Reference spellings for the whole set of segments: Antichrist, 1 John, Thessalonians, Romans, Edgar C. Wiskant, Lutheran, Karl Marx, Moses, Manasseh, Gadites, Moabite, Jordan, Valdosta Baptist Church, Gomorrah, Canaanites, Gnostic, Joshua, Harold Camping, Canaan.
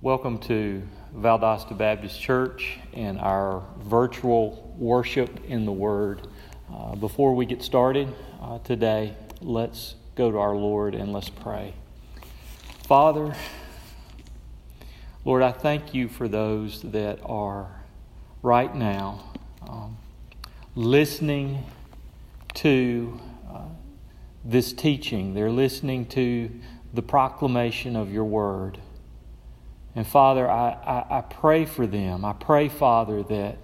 Welcome to Valdosta Baptist Church and our virtual worship in the Word. Before we get started today, let's go to our Lord and let's pray. Father, Lord, I thank you for those that are right now listening to this teaching. They're listening to the proclamation of your Word. And Father, I pray for them. I pray, Father, that,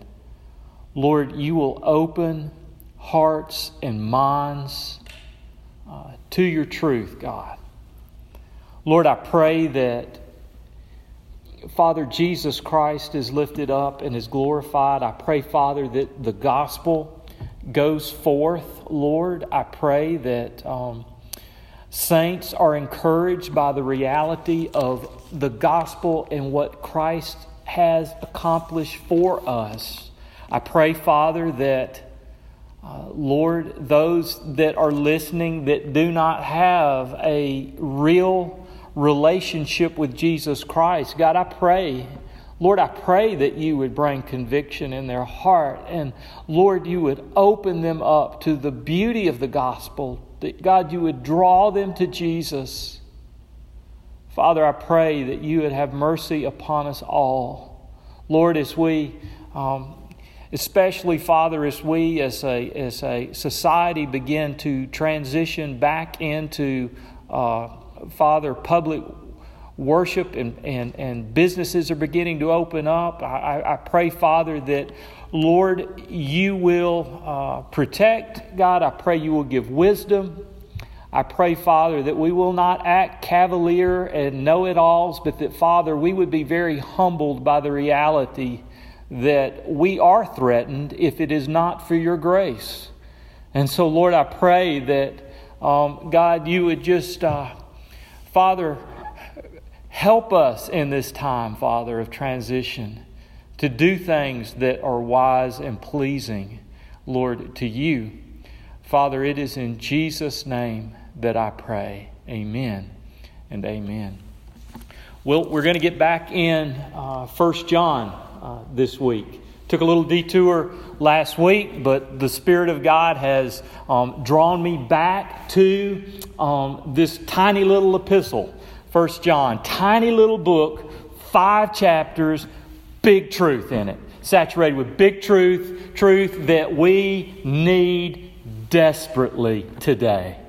Lord, you will open hearts and minds to your truth, God. Lord, I pray that, Father, Jesus Christ is lifted up and is glorified. I pray, Father, that the gospel goes forth, Lord. I pray that saints are encouraged by the reality of the gospel and what Christ has accomplished for us. I pray, Father, that, Lord, those that are listening that do not have a real relationship with Jesus Christ, God, I pray, Lord, I pray that you would bring conviction in their heart. And, Lord, you would open them up to the beauty of the gospel. That, God, you would draw them to Jesus. Father, I pray that you would have mercy upon us all. Lord, as we, especially, Father, as we as a society begin to transition back into, Father, public worship and businesses are beginning to open up. I pray, Father, that, Lord, you will protect. God, I pray you will give wisdom. I pray, Father, that we will not act cavalier and know-it-alls, but that, Father, we would be very humbled by the reality that we are threatened if it is not for your grace. And so, Lord, I pray that, God, you would just, Father, help us in this time, Father, of transition to do things that are wise and pleasing, Lord, to you. Father, it is in Jesus' name that I pray. Amen and amen. Well, we're going to get back in 1 John this week. Took a little detour last week, but the Spirit of God has drawn me back to this tiny little epistle, 1 John. Tiny little book, 5 chapters, big truth in it. Saturated with big truth that we need desperately today.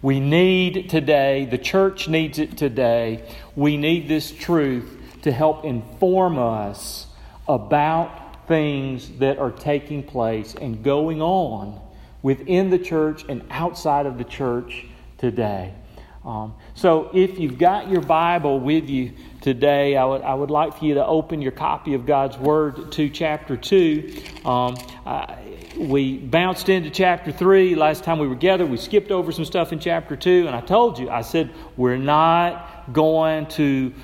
We need today, the church needs it today. We need this truth to help inform us about things that are taking place and going on within the church and outside of the church today. So if you've got your Bible with you today, I would like for you to open your copy of God's Word to chapter 2. We bounced into chapter 3 last time we were together. We skipped over some stuff in chapter 2, and I told you, I said, we're not going to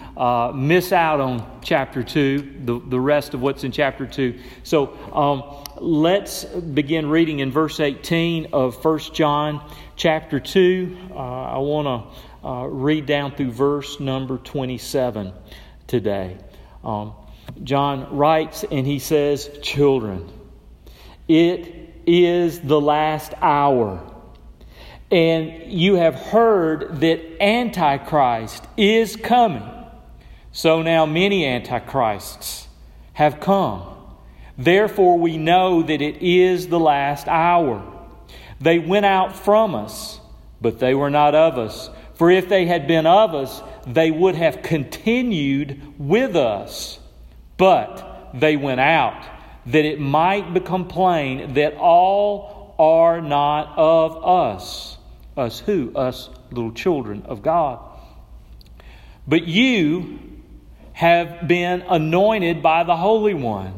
miss out on chapter 2, the rest of what's in chapter 2. So let's begin reading in verse 18 of 1 John chapter 2. I want to read down through verse number 27 today. John writes, and he says, "Children, it is the last hour, and you have heard that Antichrist is coming. So now many Antichrists have come. Therefore we know that it is the last hour. They went out from us, but they were not of us. For if they had been of us, they would have continued with us. But they went out, that it might become plain that all are not of us." Us who? Us little children of God. "But you have been anointed by the Holy One,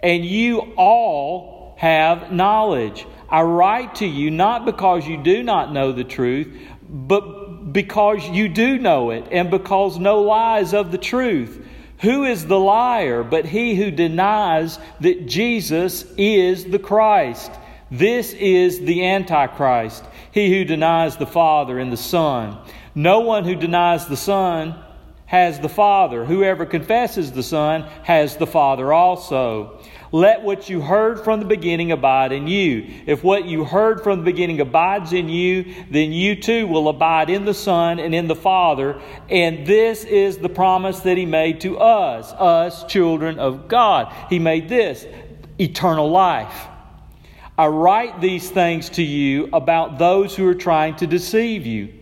and you all have knowledge. I write to you not because you do not know the truth, but because you do know it, and because no lie is of the truth. Who is the liar but he who denies that Jesus is the Christ? This is the Antichrist, he who denies the Father and the Son. No one who denies the Son has the Father. Whoever confesses the Son has the Father also. Let what you heard from the beginning abide in you. If what you heard from the beginning abides in you, then you too will abide in the Son and in the Father. And this is the promise that He made to us, children of God. He made this, eternal life. I write these things to you about those who are trying to deceive you.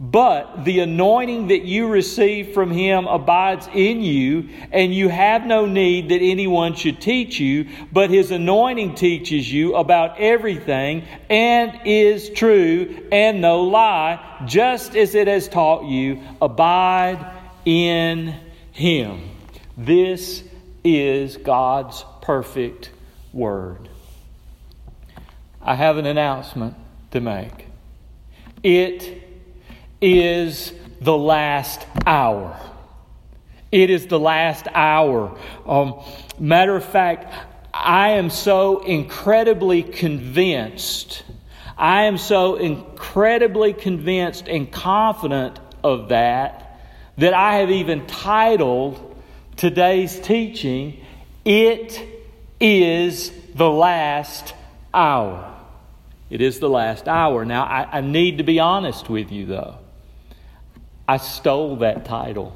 But the anointing that you receive from Him abides in you, and you have no need that anyone should teach you, but His anointing teaches you about everything and is true and no lie, just as it has taught you. Abide in Him. This is God's perfect Word. I have an announcement to make. It is the last hour. It is the last hour. Matter of fact, I am so incredibly convinced. I am so incredibly convinced and confident of that I have even titled today's teaching, It is the Last Hour. It is the last hour. Now, I need to be honest with you, though. I stole that title.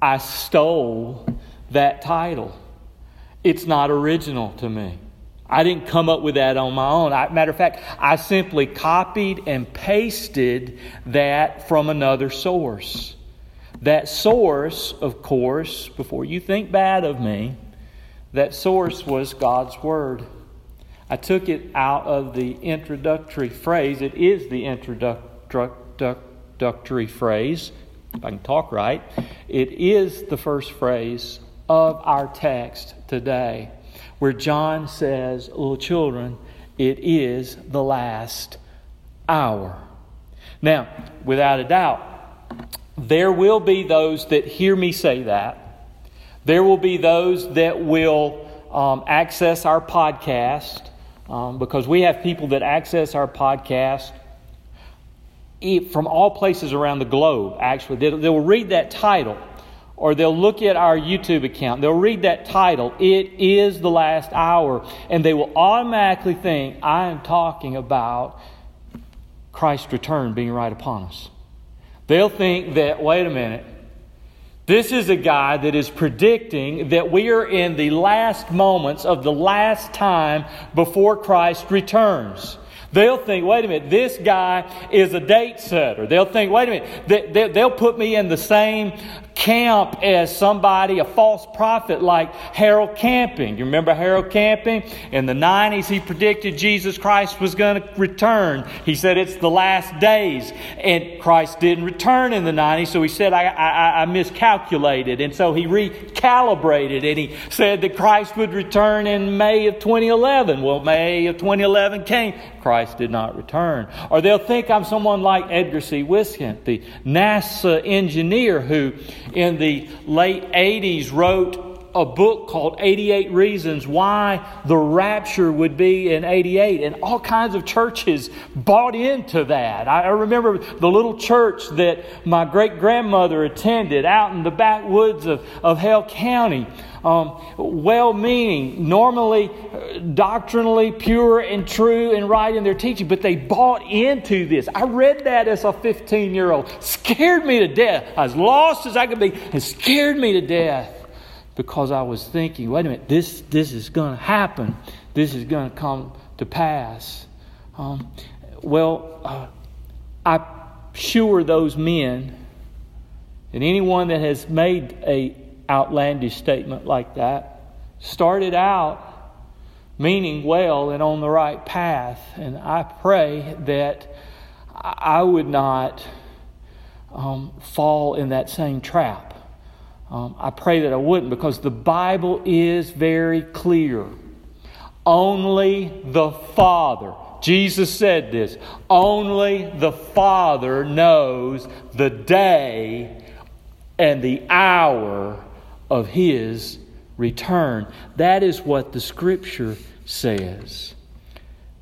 I stole that title. It's not original to me. I didn't come up with that on my own. Matter of fact, I simply copied and pasted that from another source. That source, of course, before you think bad of me, that source was God's Word. I took it out of the introductory phrase. It is the introductory phrase, if I can talk right. It is the first phrase of our text today, where John says, little children, it is the last hour. Now, without a doubt, there will be those that hear me say that. There will be those that will access our podcast. Because we have people that access our podcast from all places around the globe, actually. They'll read that title, or they'll look at our YouTube account. They'll read that title, It is the Last Hour, and they will automatically think, I am talking about Christ's return being right upon us. They'll think that, wait a minute, this is a guy that is predicting that we are in the last moments of the last time before Christ returns. They'll think, wait a minute, this guy is a date setter. They'll think, wait a minute, they'll put me in the same camp as somebody, a false prophet like Harold Camping. You remember Harold Camping? In the 90s, he predicted Jesus Christ was going to return. He said it's the last days. And Christ didn't return in the 90s, so he said, I miscalculated. And so he recalibrated, and he said that Christ would return in May of 2011. Well, May of 2011 came. Christ did not return. Or they'll think I'm someone like Edgar C. Wiskant, the NASA engineer who in the late 80s wrote a book called 88 Reasons Why the Rapture Would Be in 88. And all kinds of churches bought into that. I remember the little church that my great-grandmother attended out in the backwoods of Hale County. Well-meaning, normally doctrinally pure and true and right in their teaching, but they bought into this. I read that as a 15-year-old. Scared me to death. I was lost as I could be. It scared me to death. Because I was thinking, wait a minute, this is going to happen. This is going to come to pass. I'm sure those men and anyone that has made a outlandish statement like that started out meaning well and on the right path. And I pray that I would not fall in that same trap. I pray that I wouldn't, because the Bible is very clear. Only the Father, Jesus said this, only the Father knows the day and the hour of His return. That is what the Scripture says.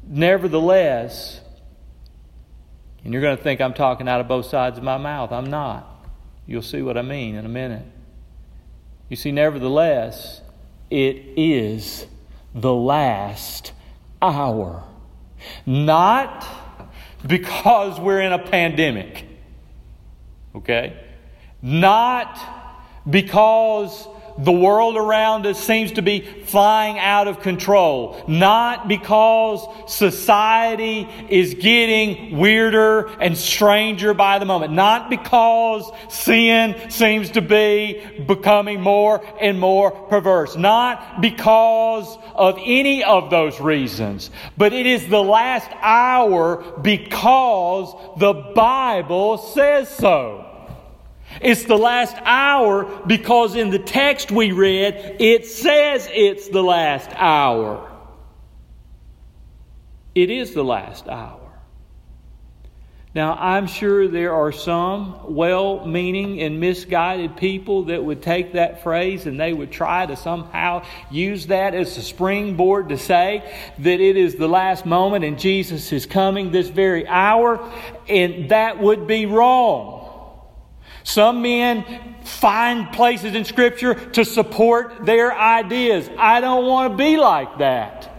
Nevertheless, and you're going to think I'm talking out of both sides of my mouth. I'm not. You'll see what I mean in a minute. You see, nevertheless, it is the last hour. Not because we're in a pandemic. Okay? Not because the world around us seems to be flying out of control. Not because society is getting weirder and stranger by the moment. Not because sin seems to be becoming more and more perverse. Not because of any of those reasons. But it is the last hour because the Bible says so. It's the last hour because in the text we read, it says it's the last hour. It is the last hour. Now, I'm sure there are some well-meaning and misguided people that would take that phrase and they would try to somehow use that as a springboard to say that it is the last moment and Jesus is coming this very hour, and that would be wrong. Some men find places in Scripture to support their ideas. I don't want to be like that.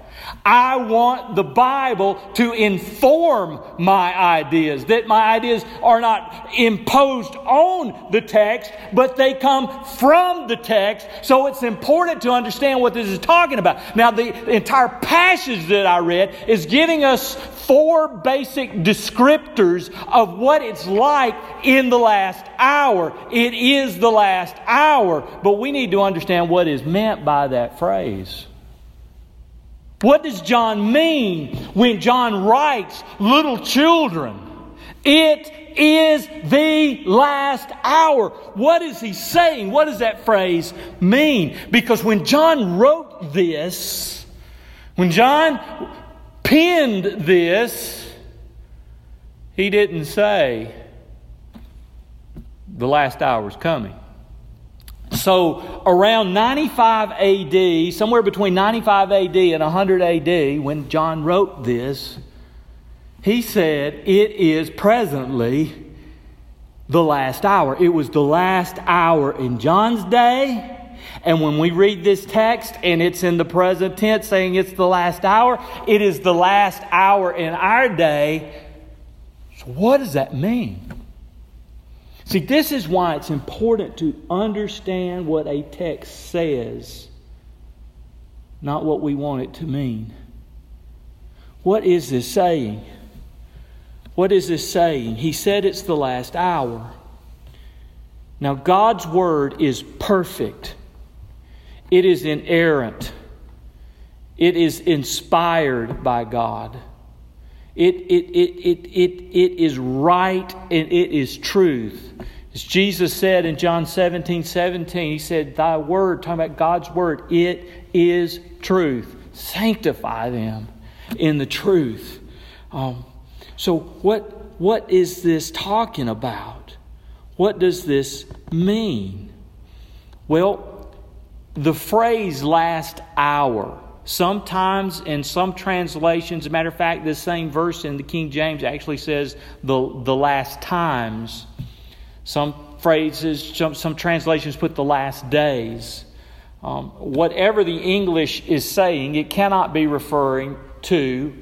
I want the Bible to inform my ideas, that my ideas are not imposed on the text, but they come from the text. So it's important to understand what this is talking about. Now, the entire passage that I read is giving us four basic descriptors of what it's like in the last hour. It is the last hour, but we need to understand what is meant by that phrase. What does John mean when John writes, little children, it is the last hour? What is he saying? What does that phrase mean? Because when John wrote this, when John penned this, he didn't say, the last hour is coming. So around 95 A.D., somewhere between 95 A.D. and 100 A.D., when John wrote this, he said it is presently the last hour. It was the last hour in John's day. And when we read this text and it's in the present tense saying it's the last hour, it is the last hour in our day. So what does that mean? See, this is why it's important to understand what a text says, not what we want it to mean. What is this saying? What is this saying? He said it's the last hour. Now, God's Word is perfect. It is inerrant. It is inspired by God. It is right and it is truth. As Jesus said in John 17:17, He said, Thy Word, talking about God's Word, it is truth. Sanctify them in the truth. So what is this talking about? What does this mean? Well, the phrase last hour, sometimes in some translations, as a matter of fact, this same verse in the King James actually says the last times. Some phrases, some translations put the last days. Whatever the English is saying, it cannot be referring to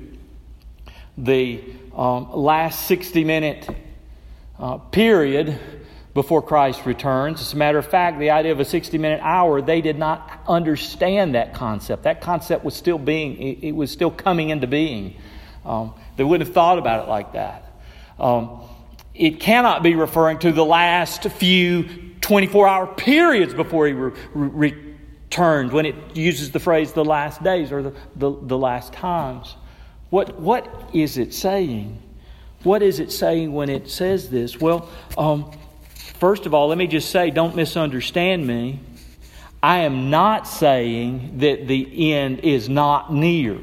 the last 60-minute period before Christ returns. As a matter of fact, the idea of a 60-minute hour, they did not understand that concept. That concept was still being, it was still coming into being. They wouldn't have thought about it like that. It cannot be referring to the last few 24-hour periods before He returned when it uses the phrase the last days or the last times. What is it saying? What is it saying when it says this? Well, first of all, let me just say, don't misunderstand me. I am not saying that the end is not near.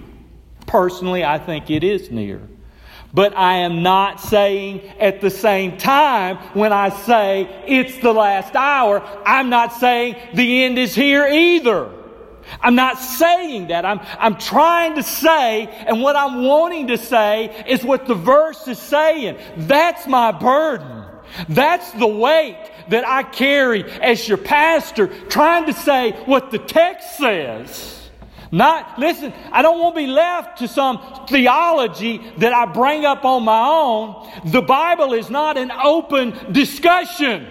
Personally, I think it is near. But I am not saying at the same time when I say it's the last hour, I'm not saying the end is here either. I'm not saying that. I'm trying to say, and what I'm wanting to say is what the verse is saying. That's my burden. That's the weight. that I carry as your pastor, trying to say what the text says. Listen, I don't want to be left to some theology that I bring up on my own. The Bible is not an open discussion.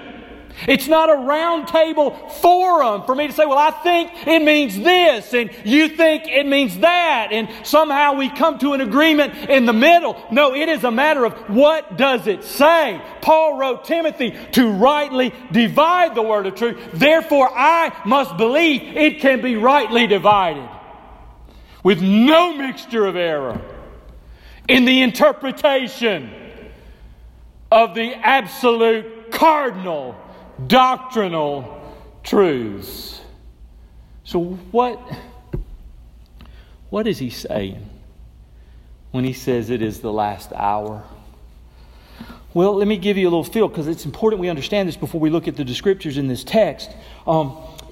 It's not a round table forum for me to say, well, I think it means this, and you think it means that, and somehow we come to an agreement in the middle. No, it is a matter of what does it say? Paul wrote Timothy to rightly divide the word of truth. Therefore, I must believe it can be rightly divided with no mixture of error in the interpretation of the absolute cardinal doctrinal truths. So what is he saying when he says it is the last hour? Well, let me give you a little feel, because it's important we understand this before we look at the descriptors in this text.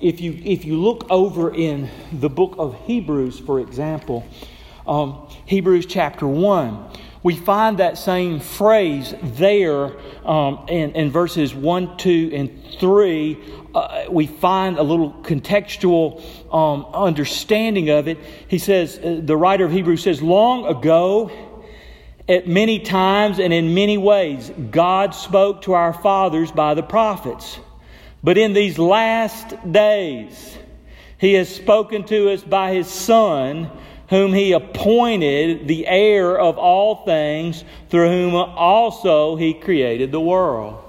If you look over in the book of Hebrews, for example, Hebrews chapter 1, we find that same phrase there in verses 1, 2, and 3. We find a little contextual understanding of it. He says, the writer of Hebrews says, long ago, at many times and in many ways, God spoke to our fathers by the prophets. But in these last days, He has spoken to us by His Son, whom He appointed the heir of all things, through whom also He created the world.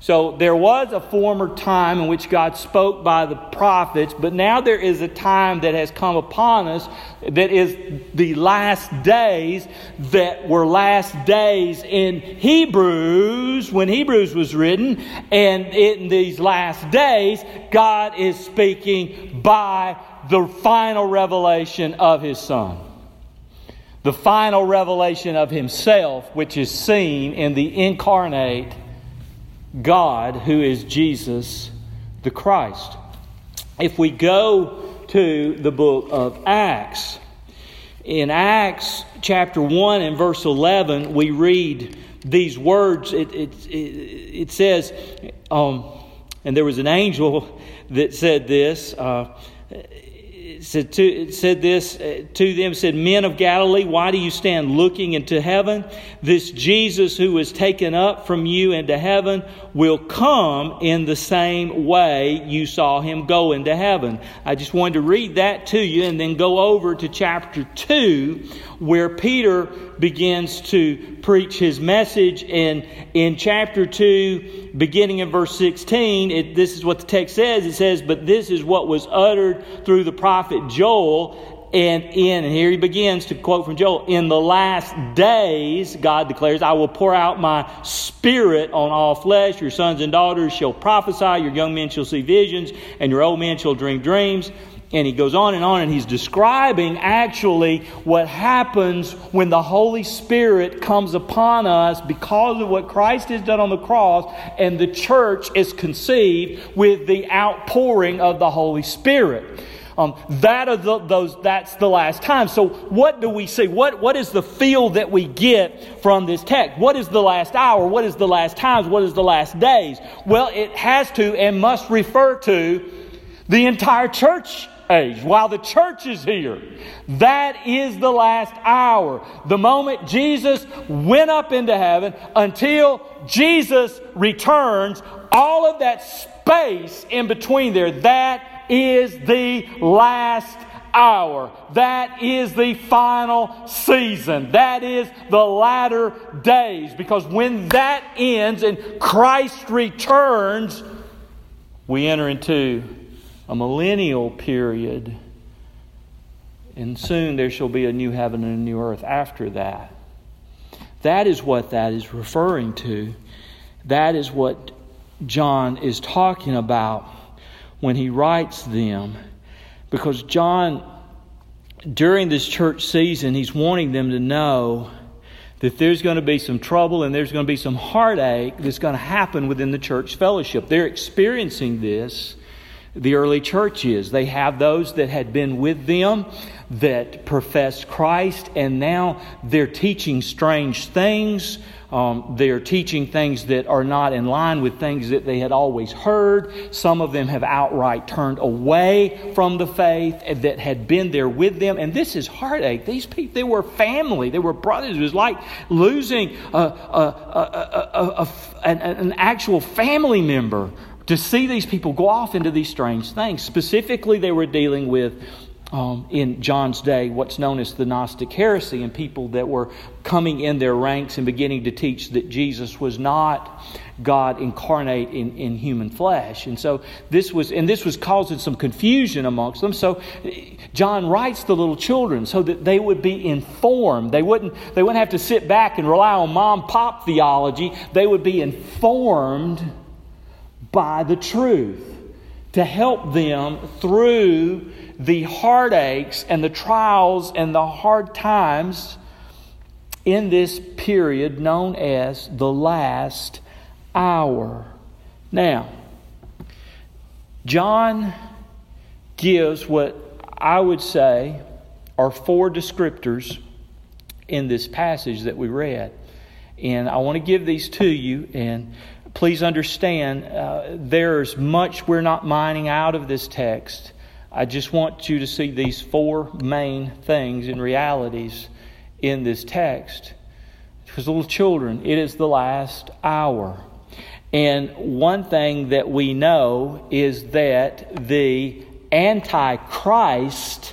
So there was a former time in which God spoke by the prophets, but now there is a time that has come upon us that is the last days, that were last days in Hebrews, when Hebrews was written. And in these last days, God is speaking by the final revelation of His Son. The final revelation of Himself, which is seen in the incarnate God, who is Jesus the Christ. If we go to the book of Acts, in Acts chapter 1 and verse 11, we read these words. It says, and there was an angel that said this, It said to them, men of Galilee, why do you stand looking into heaven? This Jesus who was taken up from you into heaven will come in the same way you saw Him go into heaven. I just wanted to read that to you, and then go over to chapter 2, where Peter begins to preach his message. And in chapter 2, beginning in verse 16, this is what the text says. It says, but this is what was uttered through the prophet Joel. And here he begins to quote from Joel. In the last days, God declares, I will pour out my Spirit on all flesh. Your sons and daughters shall prophesy. Your young men shall see visions. And your old men shall dream dreams. And he goes on, and he's describing actually what happens when the Holy Spirit comes upon us because of what Christ has done on the cross, and the church is conceived with the outpouring of the Holy Spirit. That's the last time. So what do we see? What is the feel that we get from this text? What is the last hour? What is the last times? What is the last days? Well, it has to and must refer to the entire church age, while the church is here. That is the last hour. The moment Jesus went up into heaven until Jesus returns, all of that space in between there, that is the last hour. That is the final season. That is the latter days. Because when that ends and Christ returns, we enter into a millennial period, and soon there shall be a new heaven and a new earth after that. That is what that is referring to. That is what John is talking about when he writes them. Because John, during this church season, he's wanting them to know that there's going to be some trouble and there's going to be some heartache that's going to happen within the church fellowship. They're experiencing this. the early churches. They have those that had been with them that professed Christ, and now they're teaching strange things. They're teaching things that are not in line with things that they had always heard. Some of them have outright turned away from the faith that had been there with them. And this is heartache. These people, they were family. They were brothers. It was like losing an actual family member to see these people go off into these strange things. Specifically, they were dealing with in John's day, what's known as the Gnostic heresy, and people that were coming in their ranks and beginning to teach that Jesus was not God incarnate in human flesh. And so this was causing some confusion amongst them. So John writes to little children so that they would be informed. They wouldn't have to sit back and rely on mom pop theology. They would be informed by the truth to help them through the heartaches and the trials and the hard times in this period known as the last hour. Now, John gives what I would say are four descriptors in this passage that we read. And I want to give these to you, and please understand, there's much we're not mining out of this text. I just want you to see these four main things and realities in this text. Because little children, it is the last hour. And one thing that we know is that the Antichrist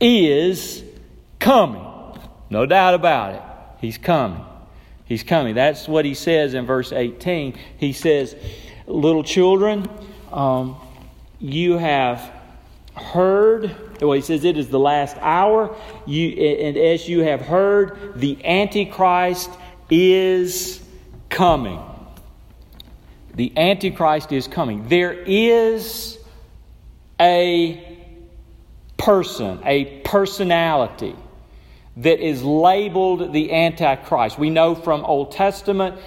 is coming. No doubt about it. He's coming. He's coming. That's what he says in verse 18. He says, little children, you have heard, well, he says it is the last hour, and as you have heard, the Antichrist is coming. The Antichrist is coming. There is a person, a personality that is labeled the Antichrist. We know from Old Testament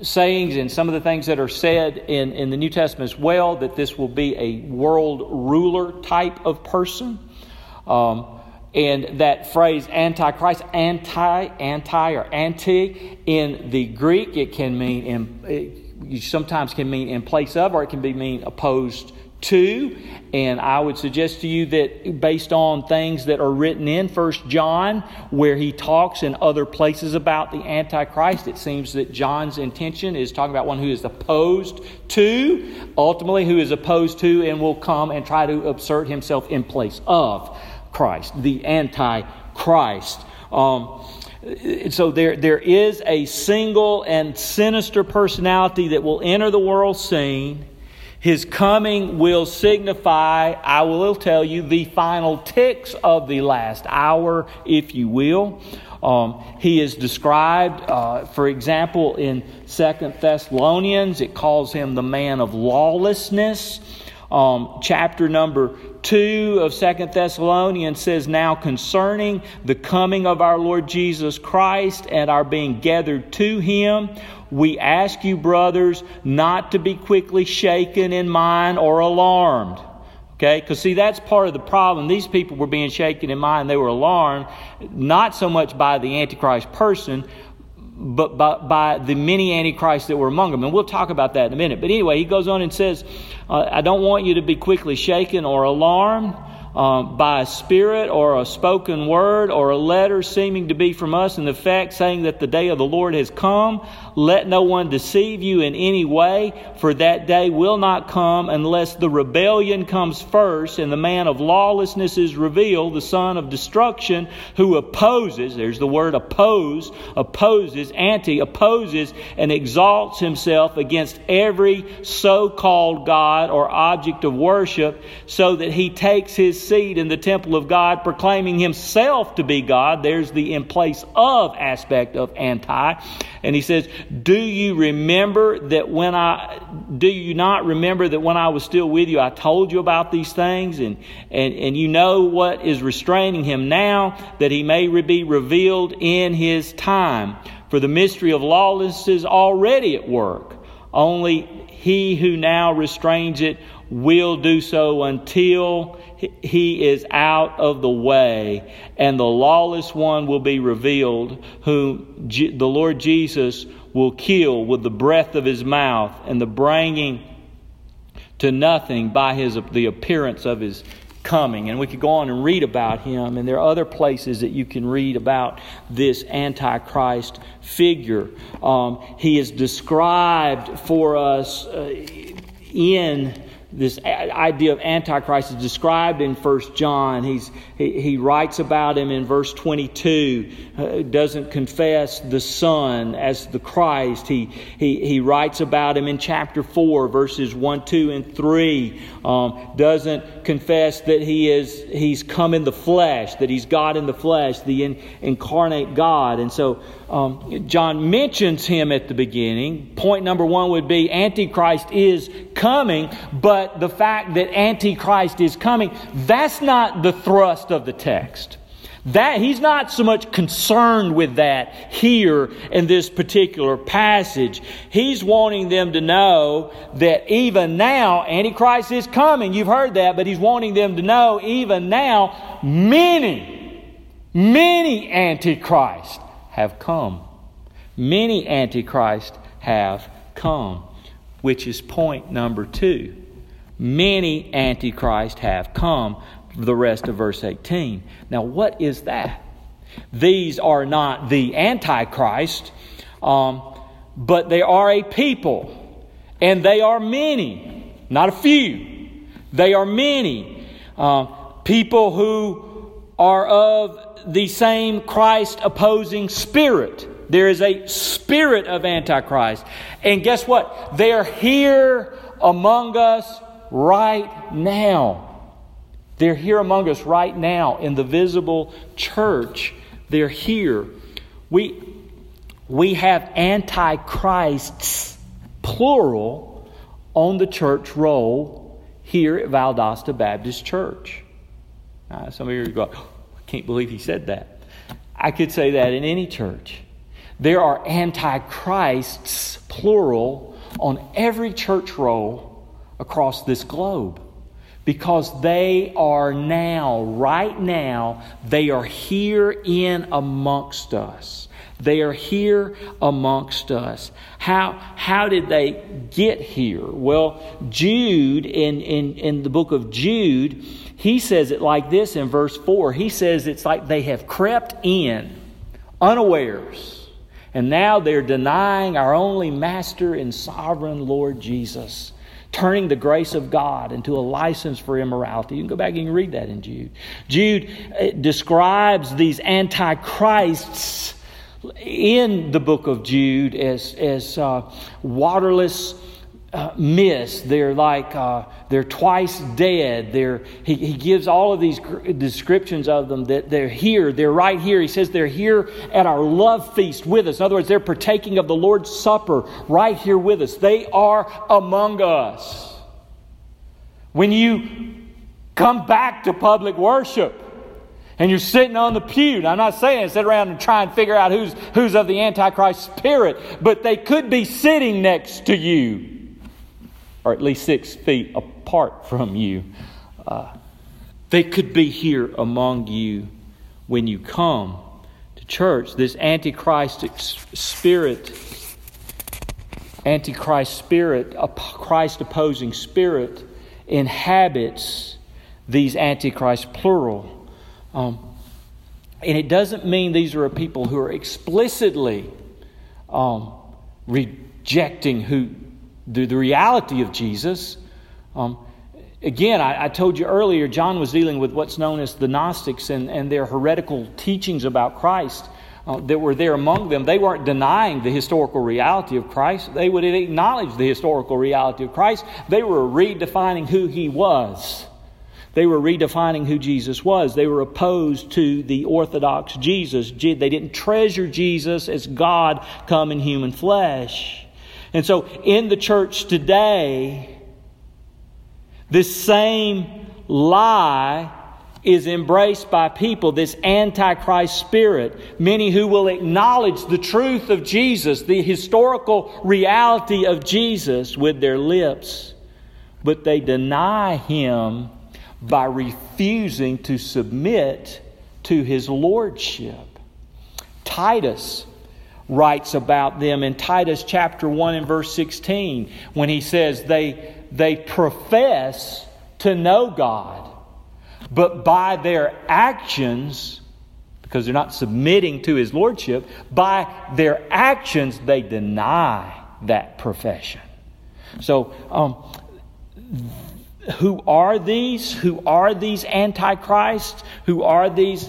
sayings and some of the things that are said in the New Testament as well, that this will be a world ruler type of person. And that phrase Antichrist, anti, or anti, in the Greek, it can mean, it sometimes can mean in place of, or it can be mean opposed to. And I would suggest to you that based on things that are written in 1 John, where he talks in other places about the Antichrist, it seems that John's intention is talking about one who is opposed to, ultimately who is opposed to and will come and try to assert himself in place of Christ, the Antichrist. So there is a single and sinister personality that will enter the world scene. His coming will signify, I will tell you, the final ticks of the last hour, if you will. He is described, for example, in 2 Thessalonians. It calls him the man of lawlessness. Chapter number 2 of 2 Thessalonians says, now concerning the coming of our Lord Jesus Christ and our being gathered to him, we ask you, brothers, not to be quickly shaken in mind or alarmed. Okay? Because, see, that's part of the problem. These people were being shaken in mind. They were alarmed, not so much by the Antichrist person, but by the many Antichrists that were among them. And we'll talk about that in a minute. But anyway, he goes on and says, I don't want you to be quickly shaken or alarmed by a spirit or a spoken word or a letter seeming to be from us, in the fact saying that the day of the Lord has come. Let no one deceive you in any way, for that day will not come unless the rebellion comes first and the man of lawlessness is revealed, the son of destruction, who opposes, there's the word oppose, opposes, anti-opposes, and exalts himself against every so-called God or object of worship, so that he takes his seat in the temple of God, proclaiming himself to be God. There's the in place of aspect of anti. And he says, do you not remember that when I was still with you, I told you about these things, and you know what is restraining him now, that he may be revealed in his time. For the mystery of lawlessness is already at work. Only he who now restrains it will do so until he is out of the way, and the lawless one will be revealed, whom the Lord Jesus will kill with the breath of his mouth and the bringing to nothing by the appearance of his coming. And we could go on and read about him, and there are other places that you can read about this Antichrist figure. He is described for us in this idea of Antichrist is described in 1 John. He writes about him in verse 22. Doesn't confess the Son as the Christ. He writes about him in chapter 4, verses 1, 2, and 3. Doesn't confess that he's come in the flesh, that he's God in the flesh, the incarnate God. And so John mentions him at the beginning. Point number one would be Antichrist is coming, but the fact that Antichrist is coming, that's not the thrust of the text. That he's not so much concerned with that here in this particular passage. He's wanting them to know that even now, Antichrist is coming. You've heard that, but he's wanting them to know even now, many Antichrists have come. Many Antichrists have come, which is point number two. Many Antichrists have come. The rest of verse 18. Now, what is that? These are not the Antichrist, but they are a people, and they are many, not a few. They are many people who are of the same Christ-opposing spirit. There is a spirit of Antichrist, and guess what? They're here among us right now. They're here among us right now in the visible church. They're here. We have antichrists, plural, on the church roll here at Valdosta Baptist Church. Some of you are going, oh, I can't believe he said that. I could say that in any church. There are antichrists, plural, on every church roll across this globe. Because they are now, right now, they are here in amongst us. They are here amongst us. How did they get here? Well, Jude, in the book of Jude, he says it like this in verse 4. He says it's like they have crept in, unawares, and now they're denying our only master and sovereign Lord Jesus, turning the grace of God into a license for immorality. You can go back and read that in Jude. Jude describes these antichrists in the book of Jude as waterless mist. They're like they're twice dead. He gives all of these descriptions of them that they're here. They're right here. He says they're here at our love feast with us. In other words, they're partaking of the Lord's Supper right here with us. They are among us. When you come back to public worship and you're sitting on the pew, now, I'm not saying sit around and try and figure out who's of the Antichrist spirit, but they could be sitting next to you, or at least 6 feet apart from you. They could be here among you when you come to church. This Antichrist spirit, a Christ-opposing spirit, inhabits these Antichrist, plural. And it doesn't mean these are people who are explicitly rejecting the reality of Jesus. Again, I told you earlier, John was dealing with what's known as the Gnostics and their heretical teachings about Christ that were there among them. They weren't denying the historical reality of Christ. They would acknowledge the historical reality of Christ. They were redefining who he was. They were redefining who Jesus was. They were opposed to the Orthodox Jesus. They didn't treasure Jesus as God come in human flesh. And so in the church today, this same lie is embraced by people, this Antichrist spirit. Many who will acknowledge the truth of Jesus, the historical reality of Jesus with their lips, but they deny him by refusing to submit to his lordship. Titus writes about them in Titus chapter 1 and verse 16 when he says they profess to know God, but by their actions, because they're not submitting to his lordship, by their actions they deny that profession. So, who are these? Who are these antichrists? Who are these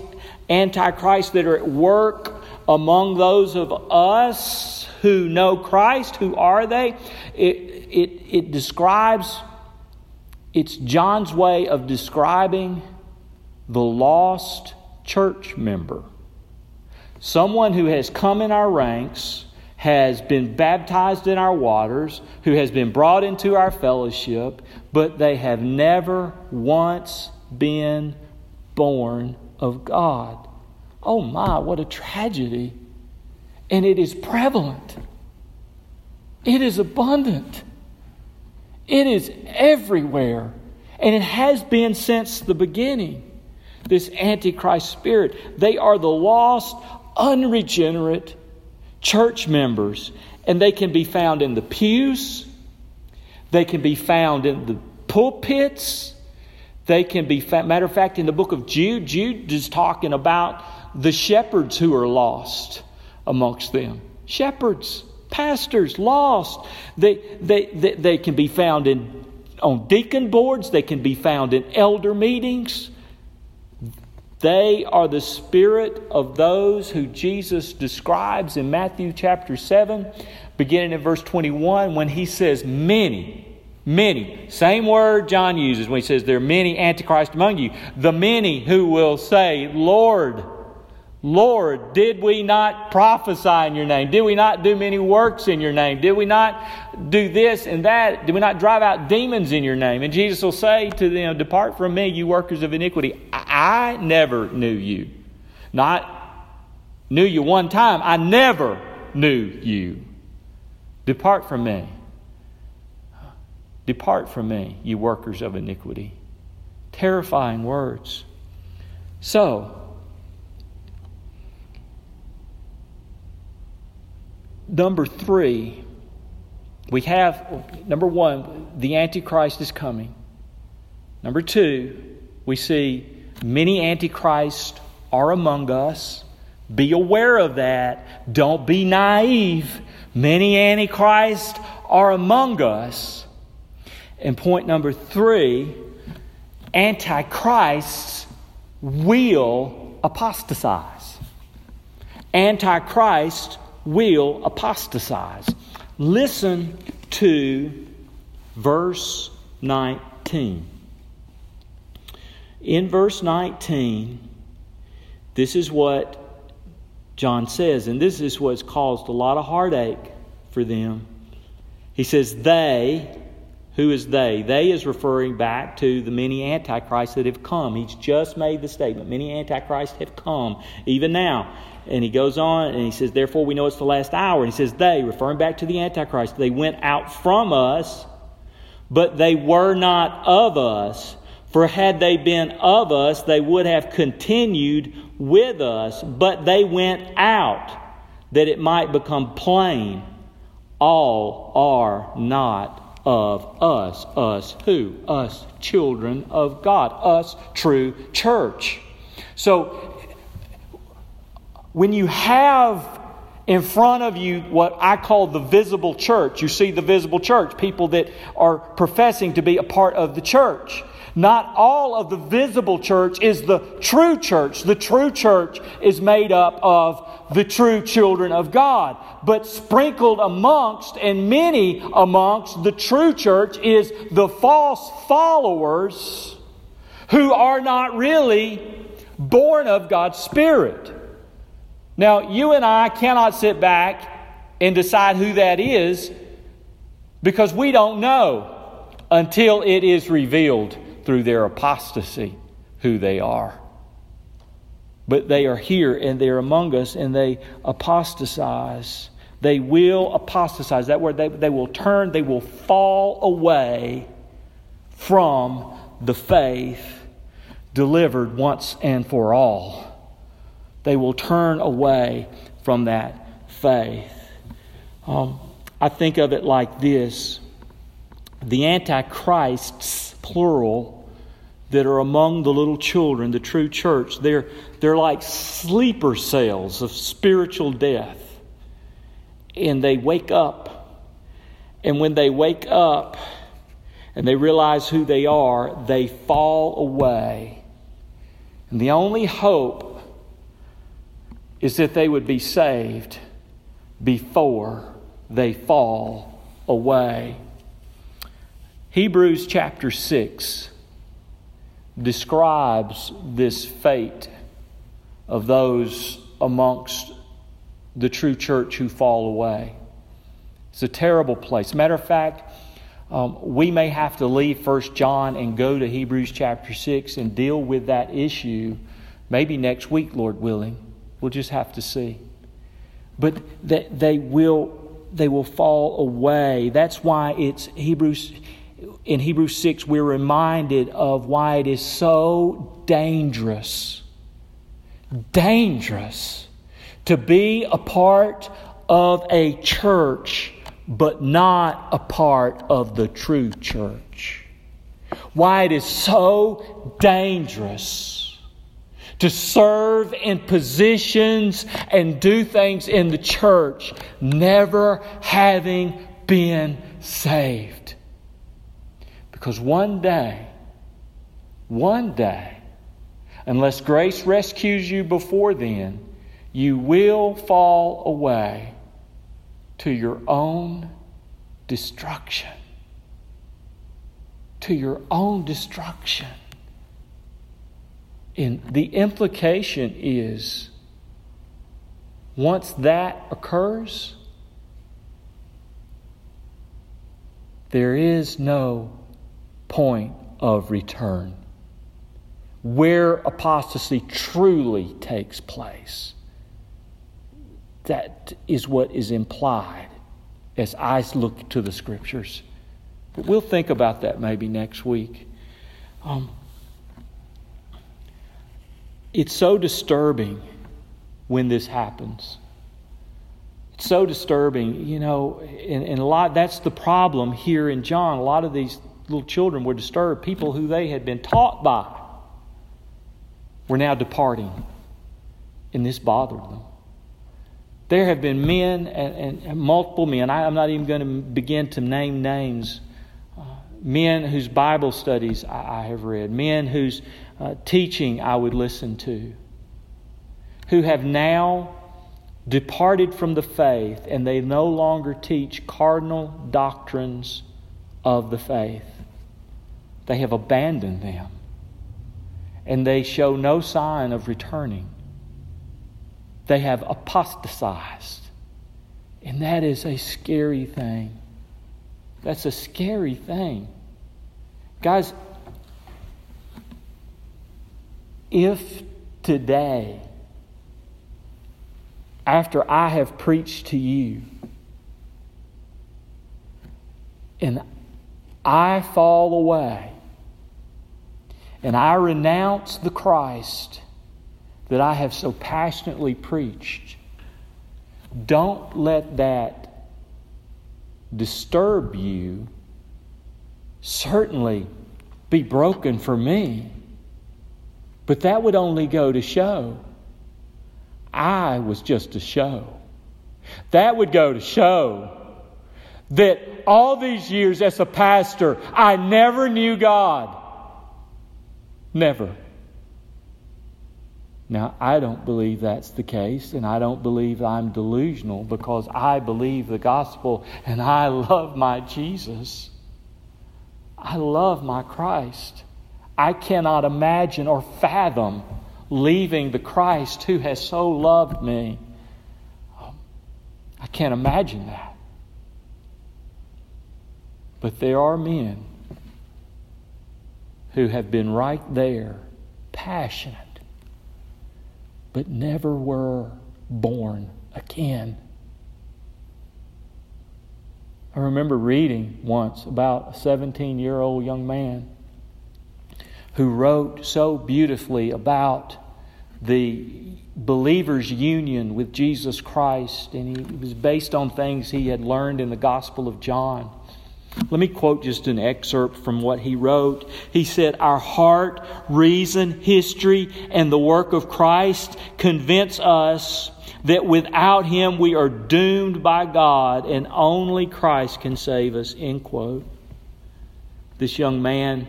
antichrists that are at work among those of us who know Christ? Who are they? It describes, it's John's way of describing the lost church member. Someone who has come in our ranks, has been baptized in our waters, who has been brought into our fellowship, but they have never once been born of God. Oh my, what a tragedy. And it is prevalent. It is abundant. It is everywhere. And it has been since the beginning. This Antichrist spirit. They are the lost, unregenerate church members. And they can be found in the pews. They can be found in the pulpits. They can be found, matter of fact, in the book of Jude. Jude is talking about the shepherds who are lost amongst them. Shepherds, pastors, lost. They can be found on deacon boards. They can be found in elder meetings. They are the spirit of those who Jesus describes in Matthew chapter 7, beginning in verse 21, when he says, many. Same word John uses when he says, there are many antichrists among you. The many who will say, Lord, Lord, did we not prophesy in your name? Did we not do many works in your name? Did we not do this and that? Did we not drive out demons in your name? And Jesus will say to them, depart from me, you workers of iniquity. I never knew you. Not knew you one time. I never knew you. Depart from me. Depart from me, you workers of iniquity. Terrifying words. So, number 3, we have, number 1, the Antichrist is coming. Number 2, we see many antichrists are among us. Be aware of that. Don't be naive. Many antichrists are among us. And point number 3, antichrists will apostatize. Antichrists will apostatize. Listen to verse 19. In verse 19, this is what John says, and this is what's caused a lot of heartache for them. He says, they, who is they? They is referring back to the many antichrists that have come. He's just made the statement, many antichrists have come, even now. And he goes on and he says, therefore we know it's the last hour. And he says, they, referring back to the Antichrist, they went out from us, but they were not of us. For had they been of us, they would have continued with us. But they went out, that it might become plain, all are not of us. Us who? Us children of God. Us true church. So, when you have in front of you what I call the visible church, you see the visible church, people that are professing to be a part of the church. Not all of the visible church is the true church. The true church is made up of the true children of God. But sprinkled amongst and many amongst the true church is the false followers who are not really born of God's Spirit. Now, you and I cannot sit back and decide who that is because we don't know until it is revealed through their apostasy who they are. But they are here and they're among us and they apostatize. They will apostatize. That word, they will turn, they will fall away from the faith delivered once and for all. They will turn away from that faith. I think of it like this. The antichrists, plural, that are among the little children, the true church, they're like sleeper cells of spiritual death. And they wake up. And when they wake up and they realize who they are, they fall away. And the only hope is that they would be saved before they fall away. Hebrews chapter 6 describes this fate of those amongst the true church who fall away. It's a terrible place. Matter of fact, we may have to leave 1 John and go to Hebrews chapter 6 and deal with that issue maybe next week, Lord willing. We'll just have to see. But that they will fall away. That's why it's Hebrews 6 we're reminded of why it is so dangerous to be a part of a church but not a part of the true church. Why it is so dangerous to serve in positions and do things in the church, never having been saved. Because one day, unless grace rescues you before then, you will fall away to your own destruction. To your own destruction. And the implication is, once that occurs, there is no point of return where apostasy truly takes place. That is what is implied as I look to the Scriptures. But we'll think about that maybe next week. It's so disturbing when this happens. It's so disturbing, and a lot. That's the problem here in John. A lot of these little children were disturbed. People who they had been taught by were now departing, and this bothered them. There have been men and multiple men. I'm not even going to begin to name names. Men whose Bible studies I have read. Men whose teaching I would listen to. Who have now departed from the faith and they no longer teach cardinal doctrines of the faith. They have abandoned them. And they show no sign of returning. They have apostatized. And that is a scary thing. That's a scary thing. Guys, if today, after I have preached to you, and I fall away, and I renounce the Christ that I have so passionately preached, don't let that disturb you. Certainly be broken for me, but that would only go to show I was just a show. That would go to show that all these years as a pastor, I never knew God. Never. Now, I don't believe that's the case, and I don't believe I'm delusional, because I believe the gospel and I love my Jesus. I love my Christ. I cannot imagine or fathom leaving the Christ who has so loved me. I can't imagine that. But there are men who have been right there, passionate, but never were born again. I remember reading once about a 17-year-old young man who wrote so beautifully about the believer's union with Jesus Christ, and it was based on things he had learned in the Gospel of John. Let me quote just an excerpt from what he wrote. He said, "Our heart, reason, history, and the work of Christ convince us that without Him we are doomed by God and only Christ can save us." End quote. This young man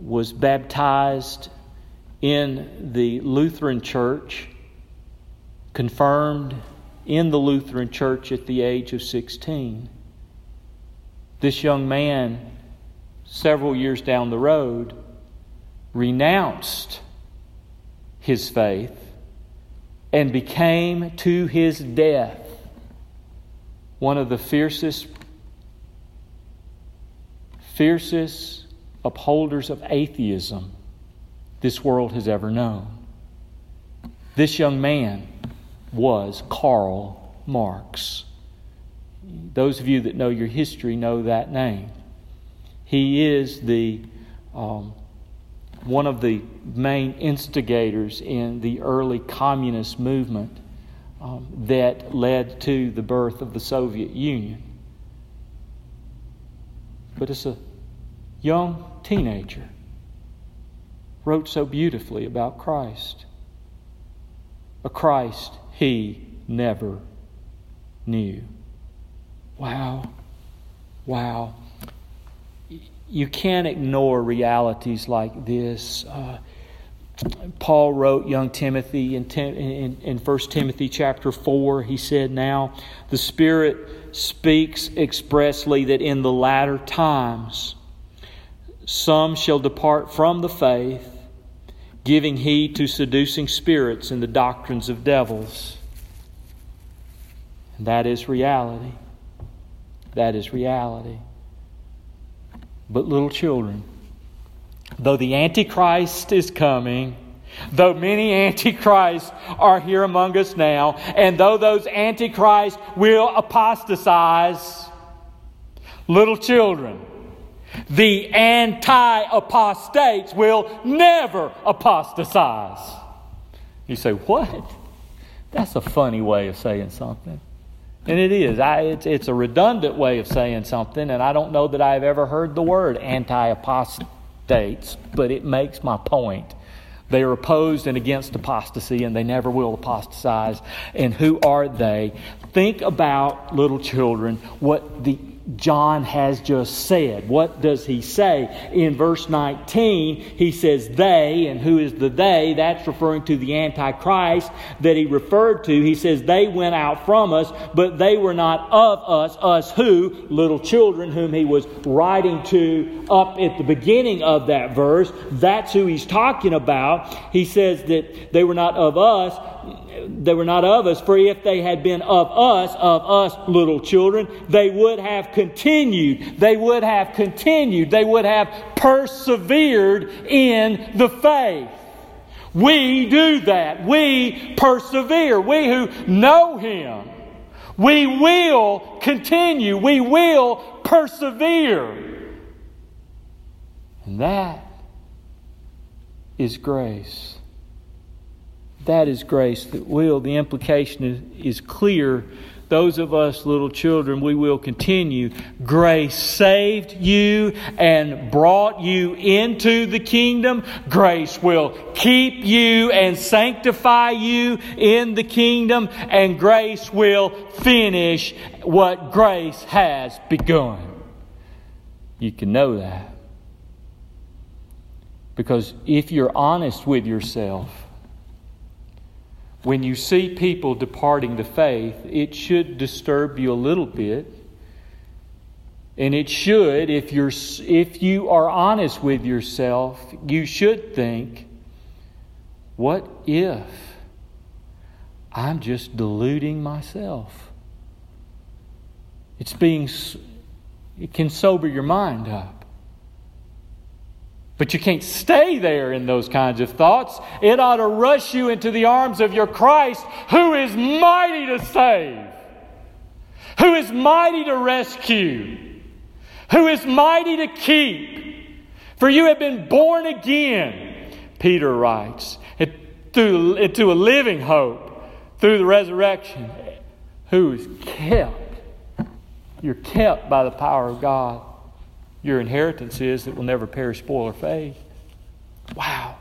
was baptized in the Lutheran Church, confirmed in the Lutheran Church at the age of 16. This young man, several years down the road, renounced his faith and became to his death one of the fiercest upholders of atheism this world has ever known. This young man was Karl Marx. Those of you that know your history know that name. He is the one of the main instigators in the early communist movement that led to the birth of the Soviet Union. But as a young teenager, wrote so beautifully about Christ, a Christ he never knew. Wow. You can't ignore realities like this. Paul wrote young Timothy in 1 Timothy chapter 4. He said, "Now the Spirit speaks expressly that in the latter times some shall depart from the faith, giving heed to seducing spirits and the doctrines of devils." And that is reality. That is reality. But little children, though the Antichrist is coming, though many Antichrists are here among us now, and though those Antichrists will apostatize, little children, the anti-apostates will never apostatize. You say, "What? That's a funny way of saying something." And it is. It's a redundant way of saying something, and I don't know that I've ever heard the word anti-apostates, but it makes my point. They are opposed and against apostasy, and they never will apostatize. And who are they? Think about, little children, what the John has just said. What does he say? In verse 19, he says they, and who is the they? That's referring to the Antichrist that he referred to. He says they went out from us, but they were not of us. Us who? Little children, whom he was writing to up at the beginning of that verse. That's who he's talking about. He says that they were not of us. They were not of us, for if they had been of us, little children, they would have continued. They would have persevered in the faith. We do that. We persevere. We who know Him, we will continue. We will persevere. And that is grace. That is grace that will. The implication is clear. Those of us, little children, we will continue. Grace saved you and brought you into the kingdom. Grace will keep you and sanctify you in the kingdom. And grace will finish what grace has begun. You can know that. Because if you're honest with yourself, when you see people departing the faith, it should disturb you a little bit. And it should, if you are honest with yourself, you should think, what if I'm just deluding myself? It can sober your mind up. But you can't stay there in those kinds of thoughts. It ought to rush you into the arms of your Christ, who is mighty to save, who is mighty to rescue, who is mighty to keep, for you have been born again, Peter writes, into a living hope through the resurrection, who is kept. You're kept by the power of God. Your inheritance is that will never perish, spoil, or fade. Wow.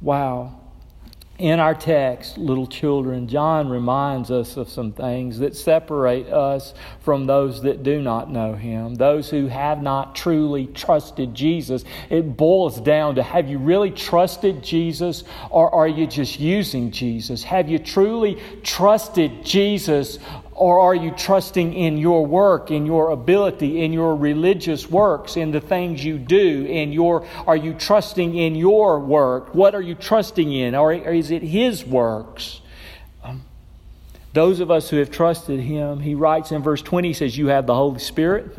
Wow. In our text, little children, John reminds us of some things that separate us from those that do not know Him, those who have not truly trusted Jesus. It boils down to, have you really trusted Jesus, or are you just using Jesus? Have you truly trusted Jesus, or are you trusting in your work, in your ability, in your religious works, in the things you do? Are you trusting in your work? What are you trusting in? Or is it His works? Those of us who have trusted Him, he writes in verse 20, he says, you have the Holy Spirit.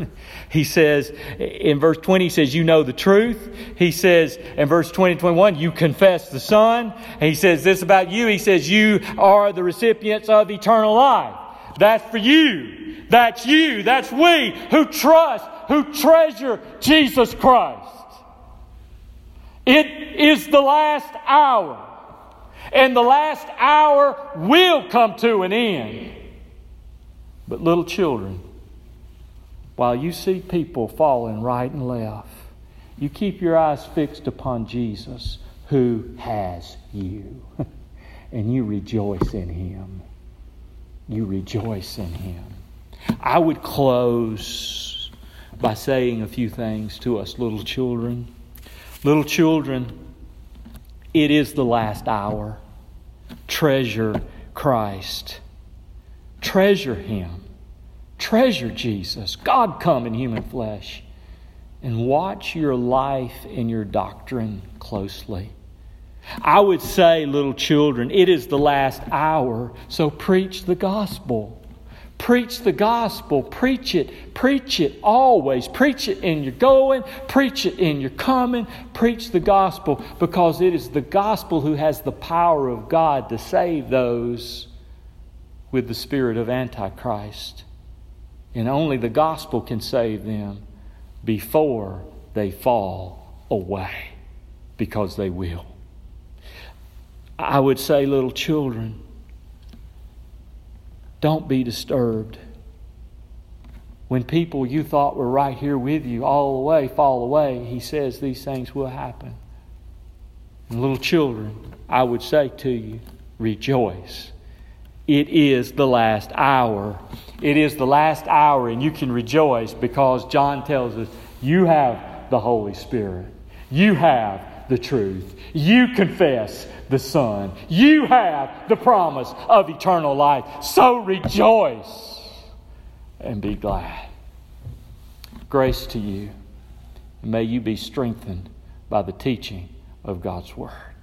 He says, in verse 20, he says, you know the truth. He says, in verse 20 and 21, you confess the Son. And he says this about you. He says, you are the recipients of eternal life. That's for you. That's you. That's we who trust, who treasure Jesus Christ. It is the last hour. And the last hour will come to an end. But little children, while you see people falling right and left, you keep your eyes fixed upon Jesus, who has you. And you rejoice in Him. You rejoice in Him. I would close by saying a few things to us, little children. Little children, it is the last hour. Treasure Christ. Treasure Him. Treasure Jesus. God come in human flesh. And watch your life and your doctrine closely. I would say, little children, it is the last hour, so preach the gospel. Preach the gospel. Preach it. Preach it always. Preach it in your going. Preach it in your coming. Preach the gospel, because it is the gospel who has the power of God to save those with the spirit of Antichrist. And only the gospel can save them before they fall away, because they will. I would say, little children, don't be disturbed when people you thought were right here with you all the way fall away. He says these things will happen. And little children, I would say to you, rejoice. It is the last hour. It is the last hour, and you can rejoice, because John tells us you have the Holy Spirit. You have the truth. You confess the Son. You have the promise of eternal life. So rejoice and be glad. Grace to you. May you be strengthened by the teaching of God's Word.